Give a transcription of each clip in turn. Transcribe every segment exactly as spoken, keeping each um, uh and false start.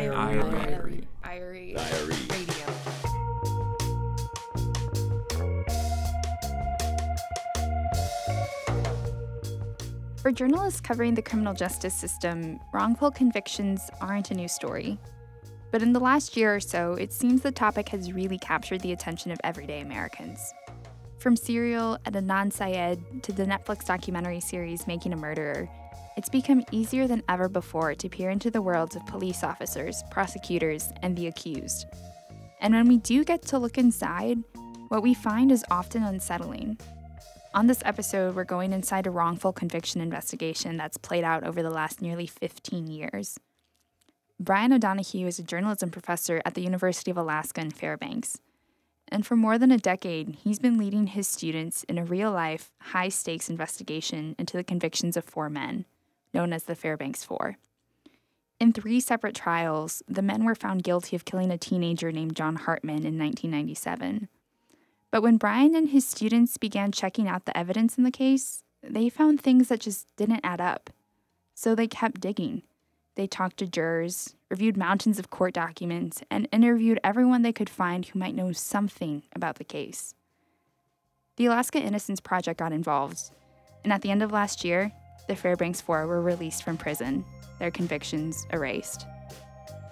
I R E. I R E. Radio. For journalists covering the criminal justice system, wrongful convictions aren't a new story. But in the last year or so, it seems the topic has really captured the attention of everyday Americans. From Serial and Adnan Syed to the Netflix documentary series Making a Murderer, it's become easier than ever before to peer into the worlds of police officers, prosecutors, and the accused. And when we do get to look inside, what we find is often unsettling. On this episode, we're going inside a wrongful conviction investigation that's played out over the last nearly fifteen years. Brian O'Donoghue is a journalism professor at the University of Alaska in Fairbanks. And for more than a decade, he's been leading his students in a real-life, high-stakes investigation into the convictions of four men, known as the Fairbanks Four. In three separate trials, the men were found guilty of killing a teenager named John Hartman in nineteen ninety-seven. But when Brian and his students began checking out the evidence in the case, they found things that just didn't add up. So they kept digging. They talked to jurors, reviewed mountains of court documents, and interviewed everyone they could find who might know something about the case. The Alaska Innocence Project got involved, and at the end of last year, the Fairbanks Four were released from prison, their convictions erased.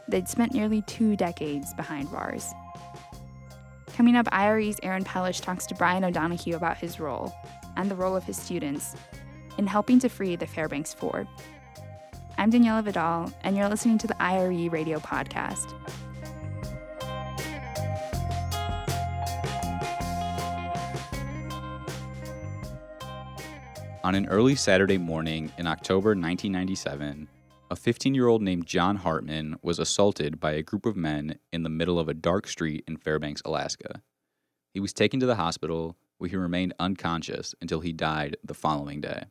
They'd spent nearly two decades behind bars. Coming up, I R E's Aaron Pelish talks to Brian O'Donoghue about his role, and the role of his students, in helping to free the Fairbanks Four. I'm Daniela Vidal, and you're listening to the I R E Radio Podcast. On an early Saturday morning in October nineteen ninety-seven, a fifteen-year-old named John Hartman was assaulted by a group of men in the middle of a dark street in Fairbanks, Alaska. He was taken to the hospital, where he remained unconscious until he died the following day.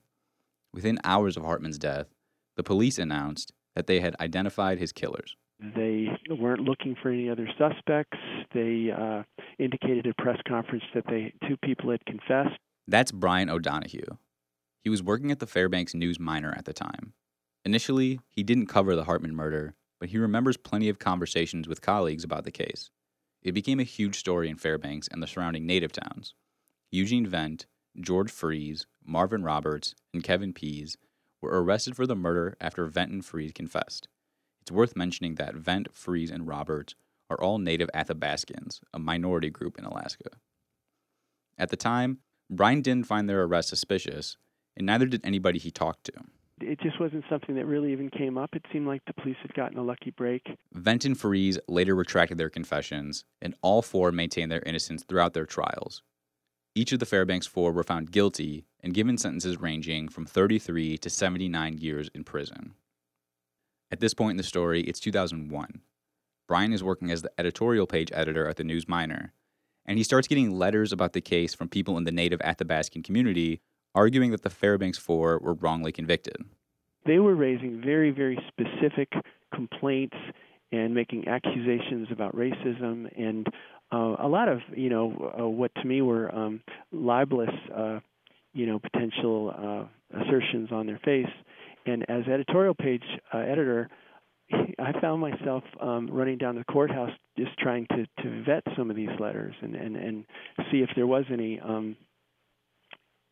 Within hours of Hartman's death, the police announced that they had identified his killers. They weren't looking for any other suspects. They uh, indicated at a press conference that they two people had confessed. That's Brian O'Donoghue. He was working at the Fairbanks News Minor at the time. Initially, he didn't cover the Hartman murder, but he remembers plenty of conversations with colleagues about the case. It became a huge story in Fairbanks and the surrounding native towns. Eugene Vent, George Frese, Marvin Roberts, and Kevin Pease were arrested for the murder after Vent and Frese confessed. It's worth mentioning that Vent, Frese, and Roberts are all native Athabascans, a minority group in Alaska. At the time, Brian didn't find their arrest suspicious, and neither did anybody he talked to. It just wasn't something that really even came up. It seemed like the police had gotten a lucky break. Vent and Frese later retracted their confessions, and all four maintained their innocence throughout their trials. Each of the Fairbanks Four were found guilty and given sentences ranging from thirty-three to seventy-nine years in prison. At this point in the story, it's two thousand one. Brian is working as the editorial page editor at the News Minor, and he starts getting letters about the case from people in the native Athabascan community arguing that the Fairbanks Four were wrongly convicted. They were raising very, very specific complaints and making accusations about racism and Uh, a lot of, you know, uh, what to me were um, libelous, uh, you know, potential uh, assertions on their face. And as editorial page uh, editor, I found myself um, running down to the courthouse just trying to, to vet some of these letters and, and, and see if there was any um,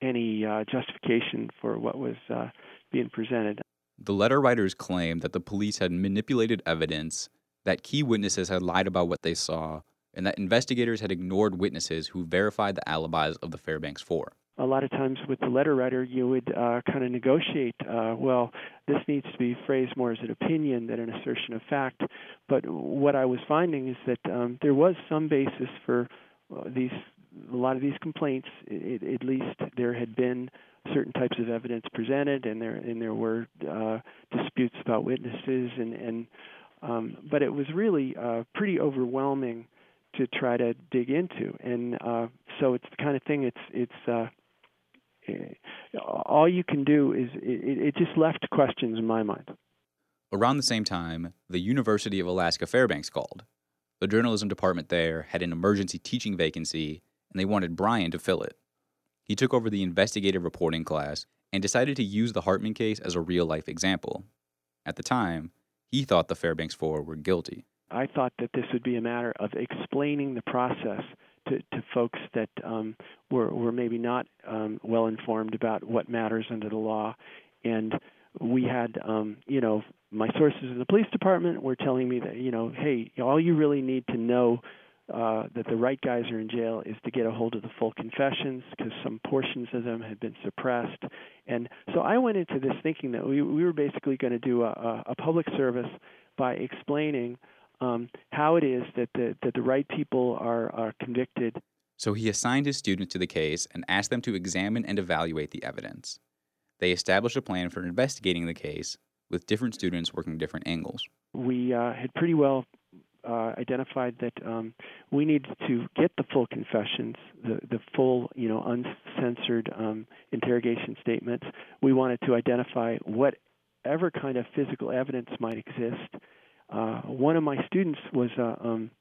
any uh, justification for what was uh, being presented. The letter writers claimed that the police had manipulated evidence, that key witnesses had lied about what they saw, and that investigators had ignored witnesses who verified the alibis of the Fairbanks Four. A lot of times with the letter writer, you would uh, kind of negotiate, uh, well, this needs to be phrased more as an opinion than an assertion of fact. But what I was finding is that um, there was some basis for uh, these, a lot of these complaints. It, it, at least there had been certain types of evidence presented, and there and there were uh, disputes about witnesses. and, and um, But it was really uh, pretty overwhelming to try to dig into, and uh, so it's the kind of thing. It's it's uh, it, all you can do is it, it just left questions in my mind. Around the same time, the University of Alaska Fairbanks called. The journalism department there had an emergency teaching vacancy, and they wanted Brian to fill it. He took over the investigative reporting class and decided to use the Hartman case as a real-life example. At the time, He thought the Fairbanks Four were guilty. I thought that this would be a matter of explaining the process to, to folks that um, were, were maybe not um, well informed about what matters under the law. And we had, um, you know, my sources in the police department were telling me that, you know, hey, all you really need to know uh, that the right guys are in jail is to get a hold of the full confessions, because some portions of them had been suppressed. And so I went into this thinking that we, we were basically going to do a, a public service by explaining um, how it is that the, that the right people are, are convicted. So he assigned his students to the case and asked them to examine and evaluate the evidence. They established a plan for investigating the case, with different students working different angles. We uh, had pretty well uh, identified that um, we needed to get the full confessions, the, the full, you know, uncensored um, interrogation statements. We wanted to identify whatever kind of physical evidence might exist. Uh, one of my students was a, um,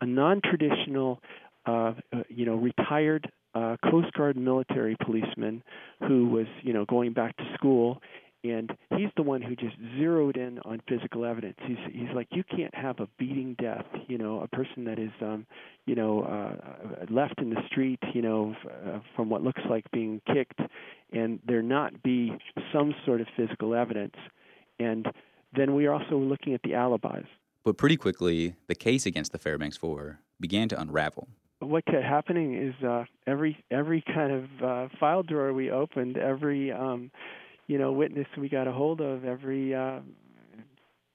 a non-traditional, uh, you know, retired uh, Coast Guard military policeman who was, you know, going back to school. And he's the one who just zeroed in on physical evidence. He's he's like, you can't have a beating death, you know, a person that is, um, you know, uh, left in the street, you know, f- from what looks like being kicked, and there not be some sort of physical evidence. And then we are also looking at the alibis. But pretty quickly, the case against the Fairbanks Four began to unravel. What kept happening is uh, every every kind of uh, file drawer we opened, every um, you know, witness we got a hold of, every uh,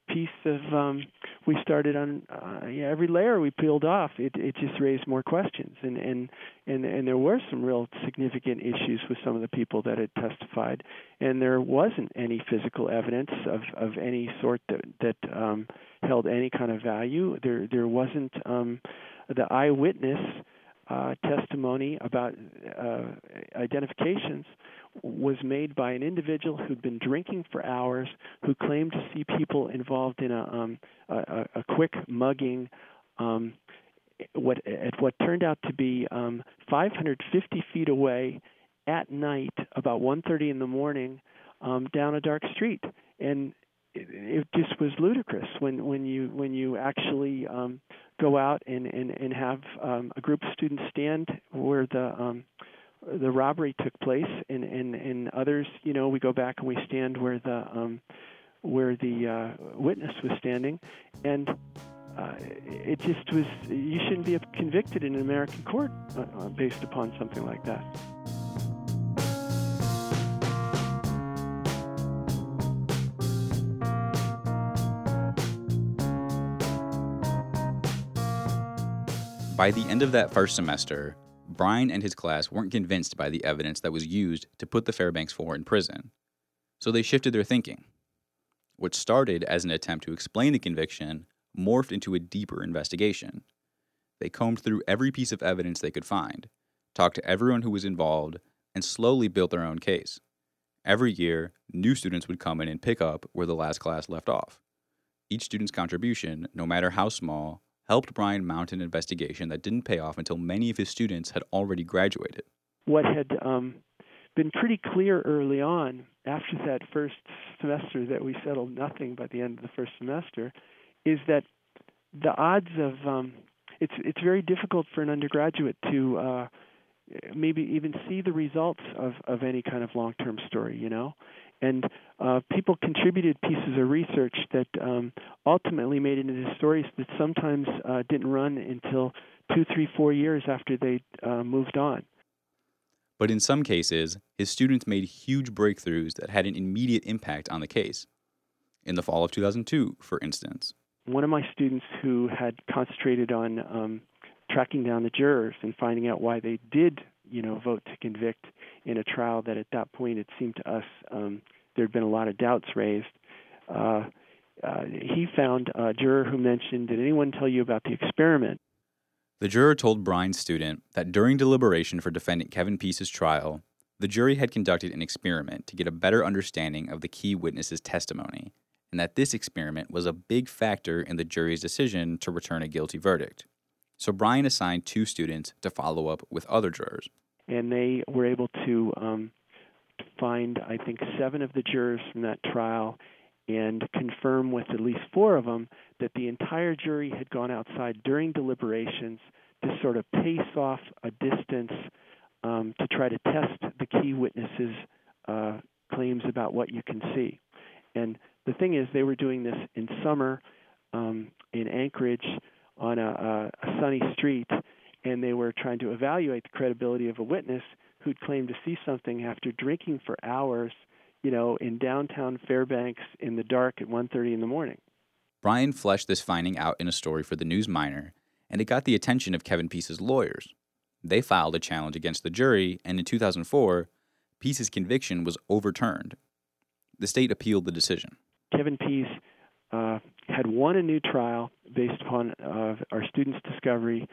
piece of, um, we started on, uh, yeah, every layer we peeled off, it, it just raised more questions. And, and, and, and there were some real significant issues with some of the people that had testified. And there wasn't any physical evidence of, of any sort that, that um, held any kind of value. There, there wasn't um, the eyewitness Uh, testimony about uh, identifications was made by an individual who'd been drinking for hours, who claimed to see people involved in a um, a, a quick mugging um, what, at what turned out to be um, five hundred fifty feet away at night, about one thirty in the morning, um, down a dark street. And it, it just was ludicrous when, when you when you actually um, go out and, and, and have um, a group of students stand where the um, the robbery took place, and, and, and others, you know, we go back and we stand where the um, where the uh, witness was standing, and uh, it just was, you shouldn't be convicted in an American court uh, based upon something like that. By the end of that first semester, Brian and his class weren't convinced by the evidence that was used to put the Fairbanks Four in prison, so they shifted their thinking. What started as an attempt to explain the conviction morphed into a deeper investigation. They combed through every piece of evidence they could find, talked to everyone who was involved, and slowly built their own case. Every year, new students would come in and pick up where the last class left off. Each student's contribution, no matter how small, helped Brian mount an investigation that didn't pay off until many of his students had already graduated. What had um, been pretty clear early on, after that first semester that we settled nothing by the end of the first semester, is that the odds of um, it's it's very difficult for an undergraduate to uh, maybe even see the results of, of any kind of long-term story, you know. And uh, people contributed pieces of research that um, ultimately made into the stories that sometimes uh, didn't run until two, three, four years after they uh, moved on. But in some cases, his students made huge breakthroughs that had an immediate impact on the case. In the fall of two thousand two, for instance. One of my students who had concentrated on um, tracking down the jurors and finding out why they did, you know, vote to convict in a trial that at that point it seemed to us um, there had been a lot of doubts raised. Uh, uh, he found a juror who mentioned, did anyone tell you about the experiment? The juror told Brian's student that during deliberation for defendant Kevin Pease's trial, the jury had conducted an experiment to get a better understanding of the key witness's testimony, and that this experiment was a big factor in the jury's decision to return a guilty verdict. So Brian assigned two students to follow up with other jurors. And they were able to um, find, I think, seven of the jurors from that trial and confirm with at least four of them that the entire jury had gone outside during deliberations to sort of pace off a distance um, to try to test the key witnesses' uh, claims about what you can see. And the thing is, they were doing this in summer um, in Anchorage on a, a, a sunny street, and they were trying to evaluate the credibility of a witness who'd claimed to see something after drinking for hours, you know, in downtown Fairbanks in the dark at one thirty in the morning. Brian fleshed this finding out in a story for the News Miner, and it got the attention of Kevin Pease's lawyers. They filed a challenge against the jury, and in two thousand four, Pease's conviction was overturned. The state appealed the decision. Kevin Pease uh, had won a new trial based upon uh, our students' discovery,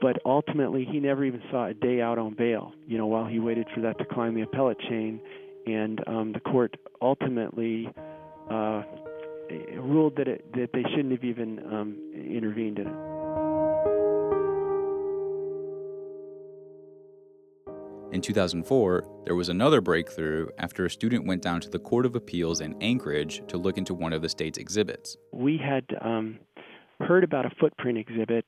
but ultimately he never even saw a day out on bail, you know, while he waited for that to climb the appellate chain. And um, the court ultimately uh, ruled that it, that they shouldn't have even um, intervened in it. In two thousand four, there was another breakthrough after a student went down to the Court of Appeals in Anchorage to look into one of the state's exhibits. We had um, heard about a footprint exhibit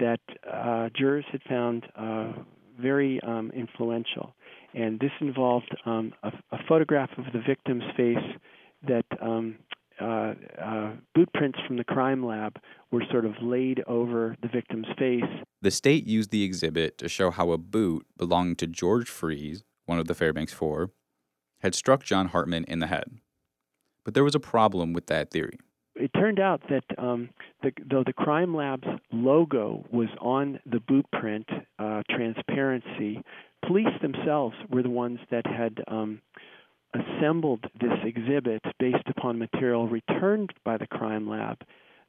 that uh, jurors had found uh, very um, influential. And this involved um, a, a photograph of the victim's face that um, uh, uh, boot prints from the crime lab were sort of laid over the victim's face. The state used the exhibit to show how a boot belonging to George Frese, one of the Fairbanks Four, had struck John Hartman in the head. But there was a problem with that theory. It turned out that um, the, though the crime lab's logo was on the boot print uh, transparency, police themselves were the ones that had um, assembled this exhibit based upon material returned by the crime lab,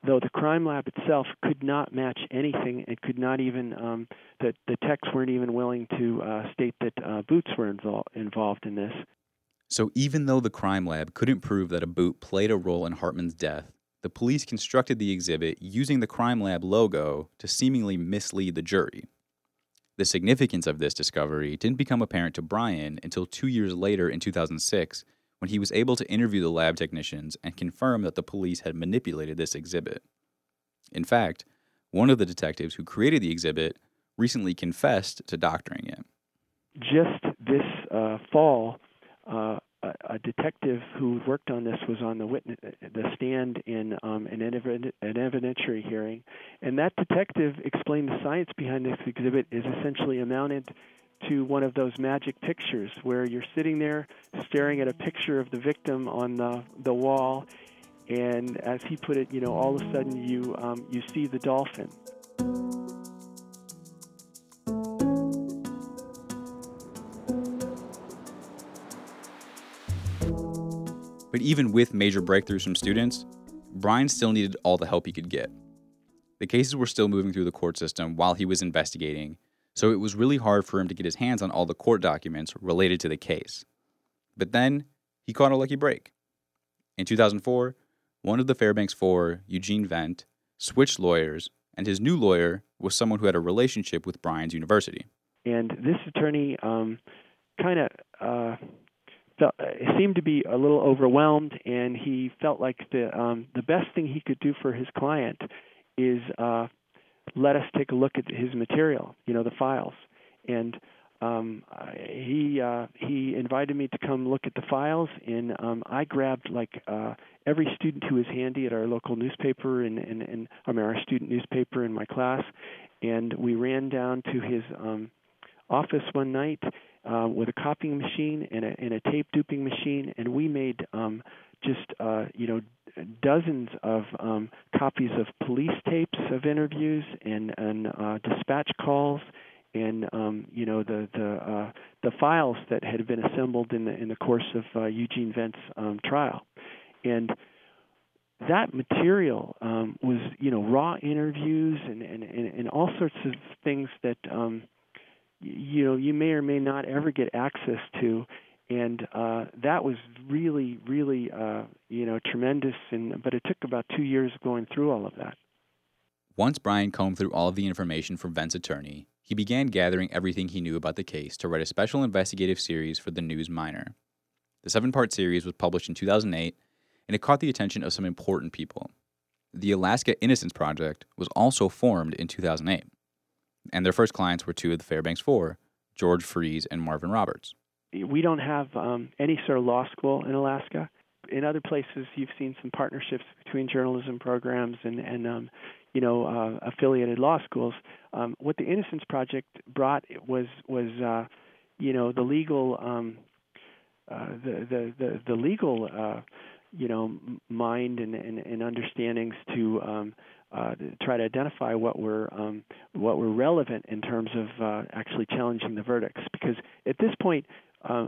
though the crime lab itself could not match anything. It could not even, um, that the techs weren't even willing to uh, state that uh, boots were invol- involved in this. So even though the crime lab couldn't prove that a boot played a role in Hartman's death, the police constructed the exhibit using the crime lab logo to seemingly mislead the jury. The significance of this discovery didn't become apparent to Brian until two years later in two thousand six, when he was able to interview the lab technicians and confirm that the police had manipulated this exhibit. In fact, one of the detectives who created the exhibit recently confessed to doctoring it. Just this uh, fall, uh, a, a detective who worked on this was on the witness, the stand in um, an, evident, an evidentiary hearing, and that detective explained the science behind this exhibit is essentially amounted to one of those magic pictures where you're sitting there staring at a picture of the victim on the, the wall, and as he put it, you know, all of a sudden you um, you see the dolphin. But even with major breakthroughs from students, Brian still needed all the help he could get. The cases were still moving through the court system while he was investigating, so it was really hard for him to get his hands on all the court documents related to the case. But then, he caught a lucky break. In two thousand four, one of the Fairbanks Four, Eugene Vent, switched lawyers, and his new lawyer was someone who had a relationship with Brian's university. And this attorney um, kind of... Uh He seemed to be a little overwhelmed, and he felt like the um, the best thing he could do for his client is uh, let us take a look at his material, you know, the files. And um, he uh, he invited me to come look at the files, and um, I grabbed like uh, every student who was handy at our local newspaper and and, and I mean, our student newspaper in my class, and we ran down to his um, office one night. Uh, with a copying machine and a, and a tape duping machine, and we made um, just uh, you know dozens of um, copies of police tapes of interviews and and uh, dispatch calls and um, you know the the uh, the files that had been assembled in the in the course of uh, Eugene Vent's um, trial, and that material um, was you know raw interviews and and, and, and all sorts of things that. Um, you know, you may or may not ever get access to, and uh, that was really, really, uh, you know, tremendous, and, but it took about two years going through all of that. Once Brian combed through all of the information from Vent's attorney, he began gathering everything he knew about the case to write a special investigative series for the News Miner. The seven-part series was published in two thousand eight and it caught the attention of some important people. The Alaska Innocence Project was also formed in two thousand eight, and their first clients were two of the Fairbanks Four, George Frese and Marvin Roberts. We don't have um, any sort of law school in Alaska. In other places, you've seen some partnerships between journalism programs and, and um, you know, uh, affiliated law schools. Um, what the Innocence Project brought was, was uh, you know, the legal, um, uh, the, the, the, the legal, uh, you know, mind and, and, and understandings to um, uh, try to identify what were um, what were relevant in terms of uh, actually challenging the verdicts. Because at this point, Uh,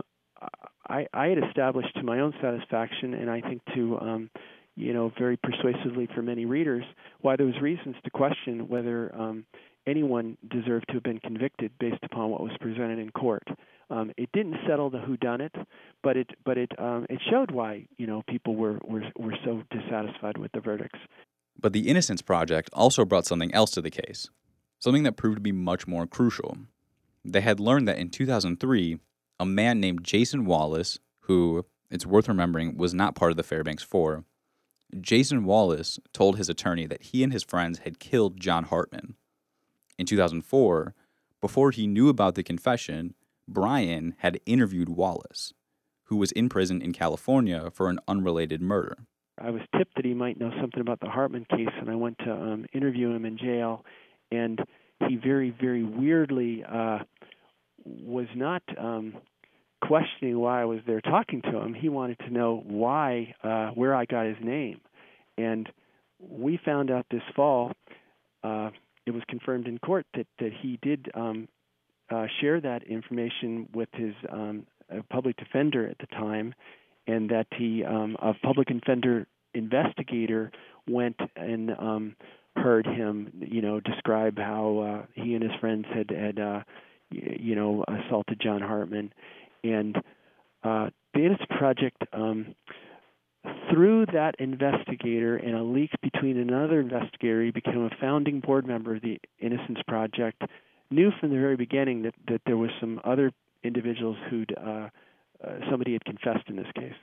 I, I had established to my own satisfaction, and I think to, um, you know, very persuasively for many readers, why there was reasons to question whether um, anyone deserved to have been convicted based upon what was presented in court. Um, it didn't settle the whodunit, but it but it um, it showed why, you know, people were, were were so dissatisfied with the verdicts. But the Innocence Project also brought something else to the case, something that proved to be much more crucial. They had learned that in two thousand three. A man named Jason Wallace, who, it's worth remembering, was not part of the Fairbanks Four. Jason Wallace told his attorney that he and his friends had killed John Hartman. In two thousand four, before he knew about the confession, Brian had interviewed Wallace, who was in prison in California for an unrelated murder. I was tipped that he might know something about the Hartman case, and I went to um, interview him in jail, and he very, very weirdly uh, was not um, questioning why I was there talking to him. He wanted to know why, uh, where I got his name. And we found out this fall, uh, it was confirmed in court that, that he did um, uh, share that information with his um, public defender at the time, and that he, um, a public defender investigator went and um, heard him, you know, describe how uh, he and his friends had, had uh, you know, assaulted John Hartman. And uh, the Innocence Project, um, through that investigator and a leak between another investigator, he became a founding board member of the Innocence Project, knew from the very beginning that, that there was some other individuals who'd, uh, uh, somebody had confessed in this case.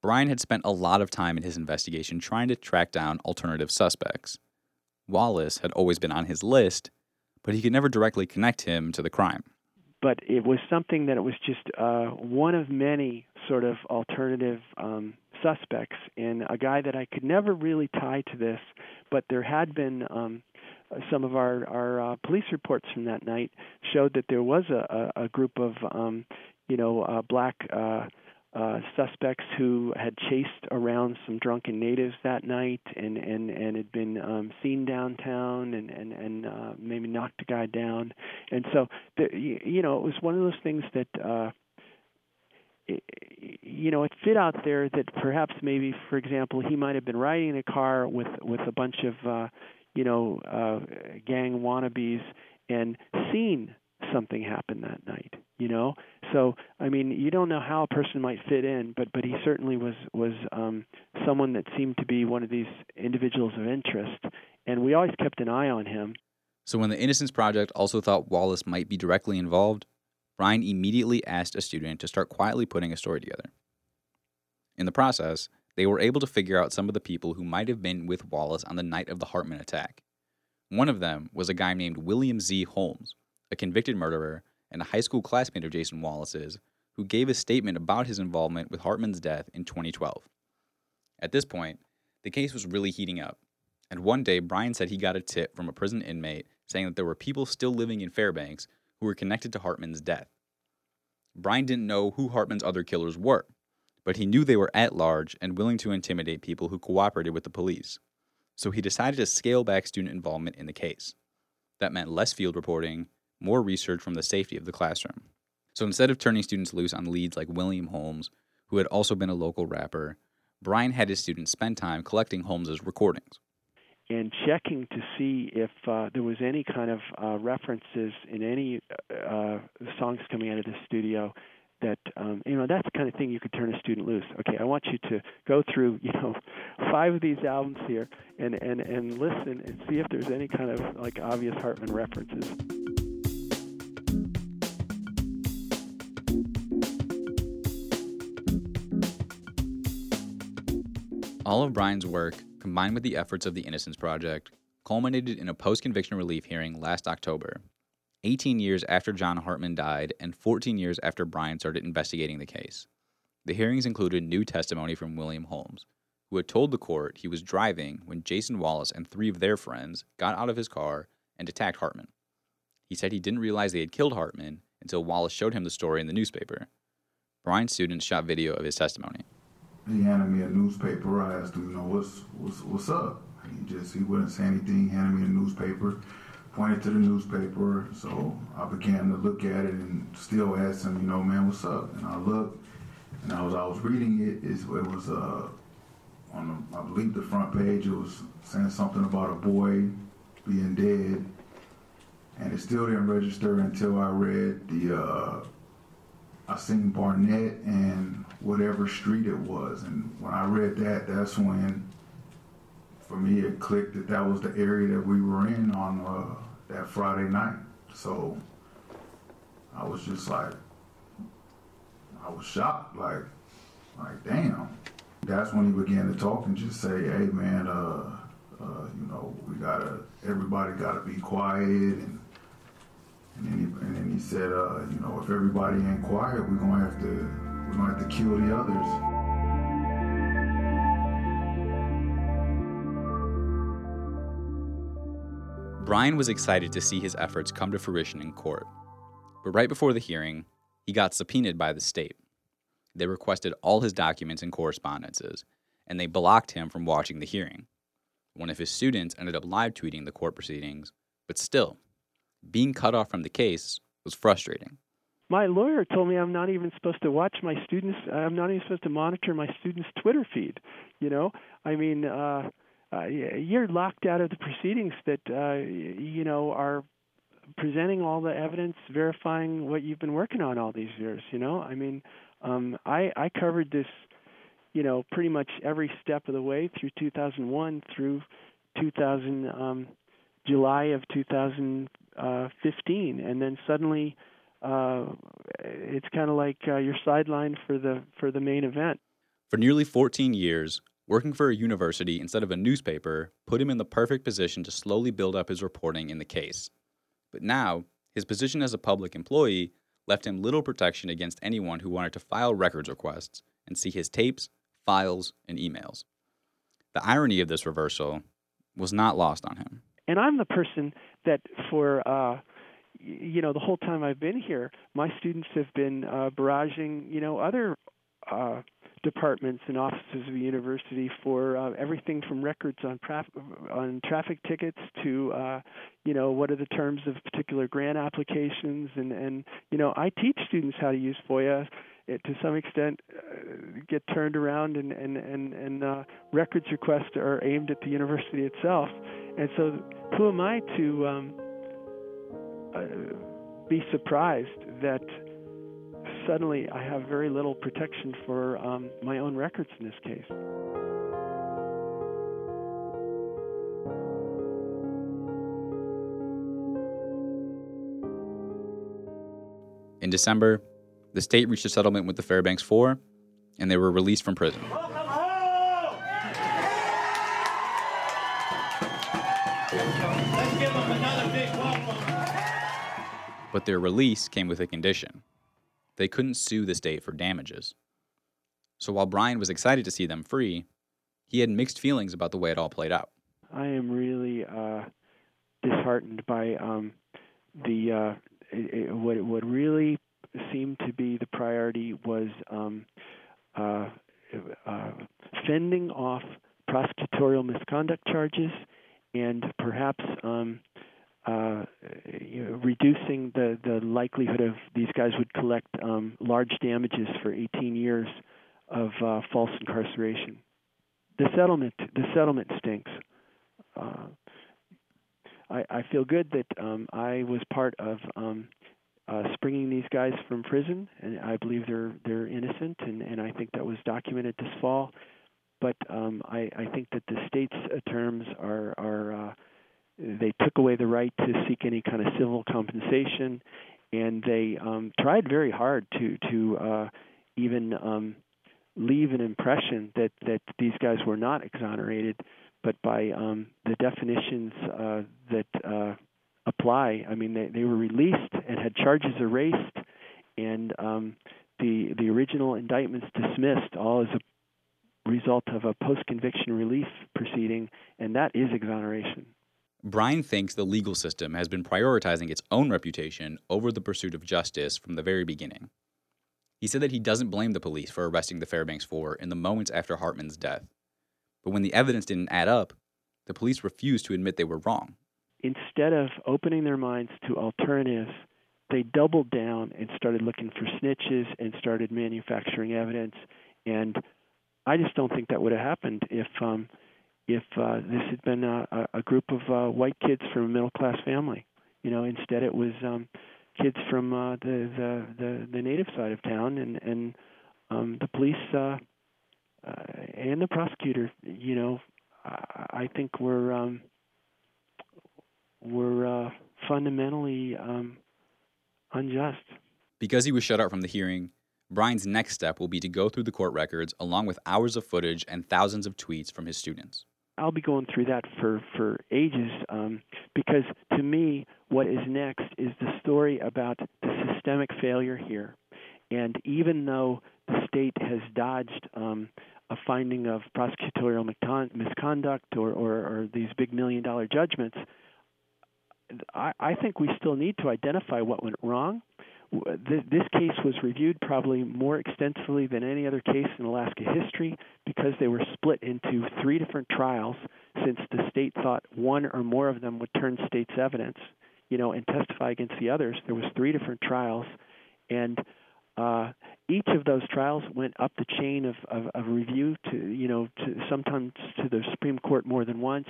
Brian had spent a lot of time in his investigation trying to track down alternative suspects. Wallace had always been on his list, but he could never directly connect him to the crime. But it was something that it was just uh, one of many sort of alternative um, suspects, and a guy that I could never really tie to this, but there had been um, some of our, our uh, police reports from that night showed that there was a, a group of, um, you know, uh, black uh, uh, suspects who had chased around some drunken natives that night and, and, and had been um, seen downtown and, and, and uh, maybe knocked a guy down. And so, the, you know, it was one of those things that, uh, it, you know, it fit out there that perhaps maybe, for example, he might have been riding in a car with, with a bunch of, uh, you know, uh, gang wannabes and seen something happen that night, you know? So, I mean, you don't know how a person might fit in, but, but he certainly was, was um, someone that seemed to be one of these individuals of interest, and we always kept an eye on him. So when the Innocence Project also thought Wallace might be directly involved, Brian immediately asked a student to start quietly putting a story together. In the process, they were able to figure out some of the people who might have been with Wallace on the night of the Hartman attack. One of them was a guy named William Z. Holmes, a convicted murderer and a high school classmate of Jason Wallace's, who gave a statement about his involvement with Hartman's death in twenty twelve. At this point, the case was really heating up, and one day Brian said he got a tip from a prison inmate saying that there were people still living in Fairbanks who were connected to Hartman's death. Brian didn't know who Hartman's other killers were, but he knew they were at large and willing to intimidate people who cooperated with the police. So he decided to scale back student involvement in the case. That meant less field reporting, more research from the safety of the classroom. So instead of turning students loose on leads like William Holmes, who had also been a local rapper, Brian had his students spend time collecting Holmes' recordings. And checking to see if uh, there was any kind of uh, references in any uh, songs coming out of the studio that, um, you know, that's the kind of thing you could turn a student loose. Okay, I want you to go through, you know, five of these albums here and, and, and listen and see if there's any kind of, like, obvious Hartman references. All of Brian's work, combined with the efforts of the Innocence Project, culminated in a post-conviction relief hearing last October, eighteen years after John Hartman died and fourteen years after Brian started investigating the case. The hearings included new testimony from William Holmes, who had told the court he was driving when Jason Wallace and three of their friends got out of his car and attacked Hartman. He said he didn't realize they had killed Hartman until Wallace showed him the story in the newspaper. Brian's students shot video of his testimony. He handed me a newspaper. I asked him, you know, what's what's, what's up? He just, he wouldn't say anything. He handed me a newspaper, pointed to the newspaper. So I began to look at it and still asked him, you know, man, what's up? And I looked, and I was, I was reading it. It, it was, uh, on the, I believe the front page, it was saying something about a boy being dead. And it still didn't register until I read the, uh, I seen Barnett and whatever street it was. And when I read that, that's when, for me, it clicked that that was the area that we were in on uh, that Friday night. So I was just like, I was shocked, like, like damn. That's when he began to talk and just say, hey, man, uh, uh, you know, we gotta, everybody gotta be quiet. And And then, he, and then he said, uh, you know, if everybody ain't quiet, we're gonna have to, we're gonna have to kill the others. Brian was excited to see his efforts come to fruition in court, but right before the hearing, he got subpoenaed by the state. They requested all his documents and correspondences, and they blocked him from watching the hearing. One of his students ended up live tweeting the court proceedings, but still, being cut off from the case was frustrating. My lawyer told me I'm not even supposed to watch my students. I'm not even supposed to monitor my students' Twitter feed. You know, I mean, uh, uh, you're locked out of the proceedings that, uh, you know, are presenting all the evidence, verifying what you've been working on all these years. You know, I mean, um, I, I covered this, you know, pretty much every step of the way through two thousand one through two thousand, um, July of two thousand. Uh, fifteen, and then suddenly uh, it's kind of like uh, you're sidelined for the for the main event. For nearly fourteen years, working for a university instead of a newspaper put him in the perfect position to slowly build up his reporting in the case. But now, his position as a public employee left him little protection against anyone who wanted to file records requests and see his tapes, files, and emails. The irony of this reversal was not lost on him. And I'm the person that for, uh, you know, the whole time I've been here, my students have been uh, barraging, you know, other uh, departments and offices of the university for uh, everything from records on, praf- on traffic tickets to, uh, you know, what are the terms of particular grant applications. And, and, you know, I teach students how to use FOIA. It, to some extent, uh, get turned around and, and, and, and uh, records requests are aimed at the university itself. And so who am I to um, uh, be surprised that suddenly I have very little protection for um, my own records in this case? In December, the state reached a settlement with the Fairbanks Four, and they were released from prison. But their release came with a condition. They couldn't sue the state for damages. So while Brian was excited to see them free, he had mixed feelings about the way it all played out. I am really uh, disheartened by um, the uh, it, it, what what really seemed to be the priority was um, uh, uh, fending off prosecutorial misconduct charges and perhaps um, uh, you know, reducing the, the likelihood of these guys would collect um, large damages for eighteen years of uh, false incarceration. The settlement, the settlement stinks. Uh, I, I feel good that um, I was part of um, Uh, springing these guys from prison, and I believe they're they're innocent, and, and I think that was documented this fall. But um, I, I think that the state's uh, terms are, are uh, they took away the right to seek any kind of civil compensation, and they um, tried very hard to, to uh, even um, leave an impression that, that these guys were not exonerated, but by um, the definitions uh, that uh, apply. I mean, they, they were released and had charges erased, and um, the the original indictments dismissed, all as a result of a post-conviction relief proceeding, and that is exoneration. Brian thinks the legal system has been prioritizing its own reputation over the pursuit of justice from the very beginning. He said that he doesn't blame the police for arresting the Fairbanks Four in the moments after Hartman's death. But when the evidence didn't add up, the police refused to admit they were wrong. Instead of opening their minds to alternatives, they doubled down and started looking for snitches and started manufacturing evidence. And I just don't think that would have happened if um, if uh, this had been a, a group of uh, white kids from a middle-class family. You know, instead it was um, kids from uh, the, the, the, the native side of town, and, and um, the police... Uh, Uh, and the prosecutor, you know, I, I think we're um, we're uh, fundamentally um, unjust. Because he was shut out from the hearing, Brian's next step will be to go through the court records along with hours of footage and thousands of tweets from his students. I'll be going through that for, for ages um, because, to me, what is next is the story about the systemic failure here. And even though the state has dodged um, a finding of prosecutorial misconduct or, or, or these big million-dollar judgments, I, I think we still need to identify what went wrong. This case was reviewed probably more extensively than any other case in Alaska history because they were split into three different trials since the state thought one or more of them would turn state's evidence, you know, and testify against the others. There was three different trials, and... Uh, each of those trials went up the chain of, of, of review to, you know, to sometimes to the Supreme Court more than once.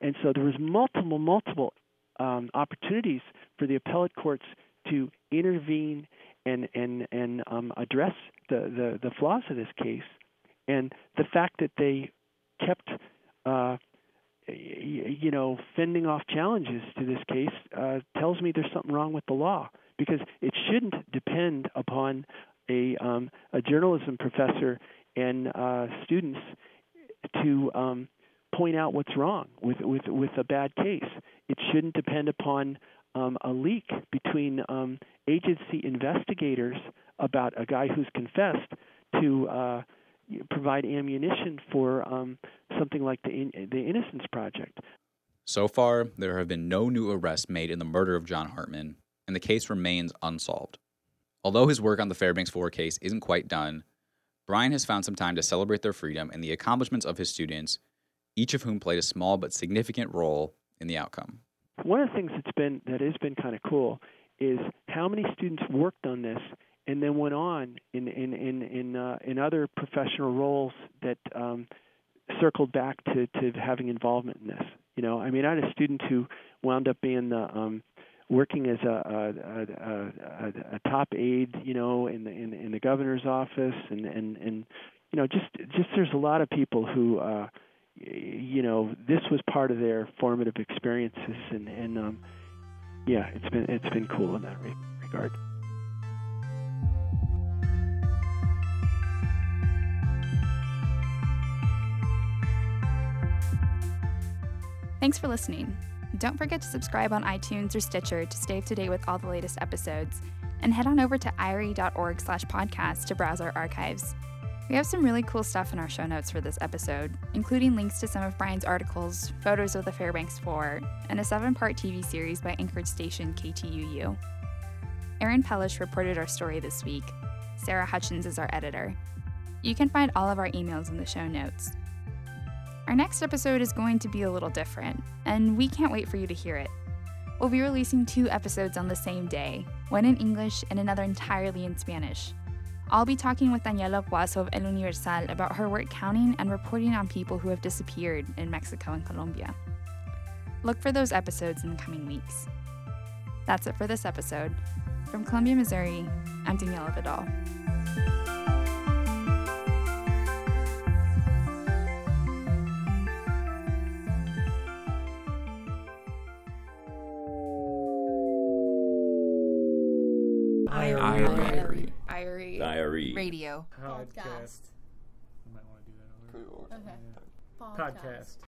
And so there was multiple, multiple um, opportunities for the appellate courts to intervene and and, and um, address the, the, the flaws of this case. And the fact that they kept, uh, you know, fending off challenges to this case uh, tells me there's something wrong with the law. Because it shouldn't depend upon a um, a journalism professor and uh, students to um, point out what's wrong with, with, with a bad case. It shouldn't depend upon um, a leak between um, agency investigators about a guy who's confessed to uh, provide ammunition for um, something like the In- the Innocence Project. So far, there have been no new arrests made in the murder of John Hartman, and the case remains unsolved. Although his work on the Fairbanks Four case isn't quite done, Brian has found some time to celebrate their freedom and the accomplishments of his students, each of whom played a small but significant role in the outcome. One of the things that's been, that has been kind of cool is how many students worked on this and then went on in in in in, uh, in other professional roles that um, circled back to, to having involvement in this. You know, I mean, I had a student who wound up being the um, working as a, a, a, a, a top aide, you know, in the in, in the governor's office, and, and, and you know, just just there's a lot of people who, uh, you know, this was part of their formative experiences, and and um, yeah, it's been it's been cool in that re- regard. Thanks for listening. Don't forget to subscribe on iTunes or Stitcher to stay up to date with all the latest episodes, and head on over to I R E dot org slash podcast to browse our archives. We have some really cool stuff in our show notes for this episode, including links to some of Brian's articles, photos of the Fairbanks Four, and a seven-part T V series by Anchorage station K T U U. Aaron Pelish reported our story this week. Sarah Hutchins is our editor. You can find all of our emails in the show notes. Our next episode is going to be a little different, and we can't wait for you to hear it. We'll be releasing two episodes on the same day, one in English and another entirely in Spanish. I'll be talking with Daniela Guaso of El Universal about her work counting and reporting on people who have disappeared in Mexico and Colombia. Look for those episodes in the coming weeks. That's it for this episode. From Columbia, Missouri, I'm Daniela Vidal. I R E. I R E. I R E. Radio. Podcast. might want to do that. Cool. Okay. Yeah. Podcast.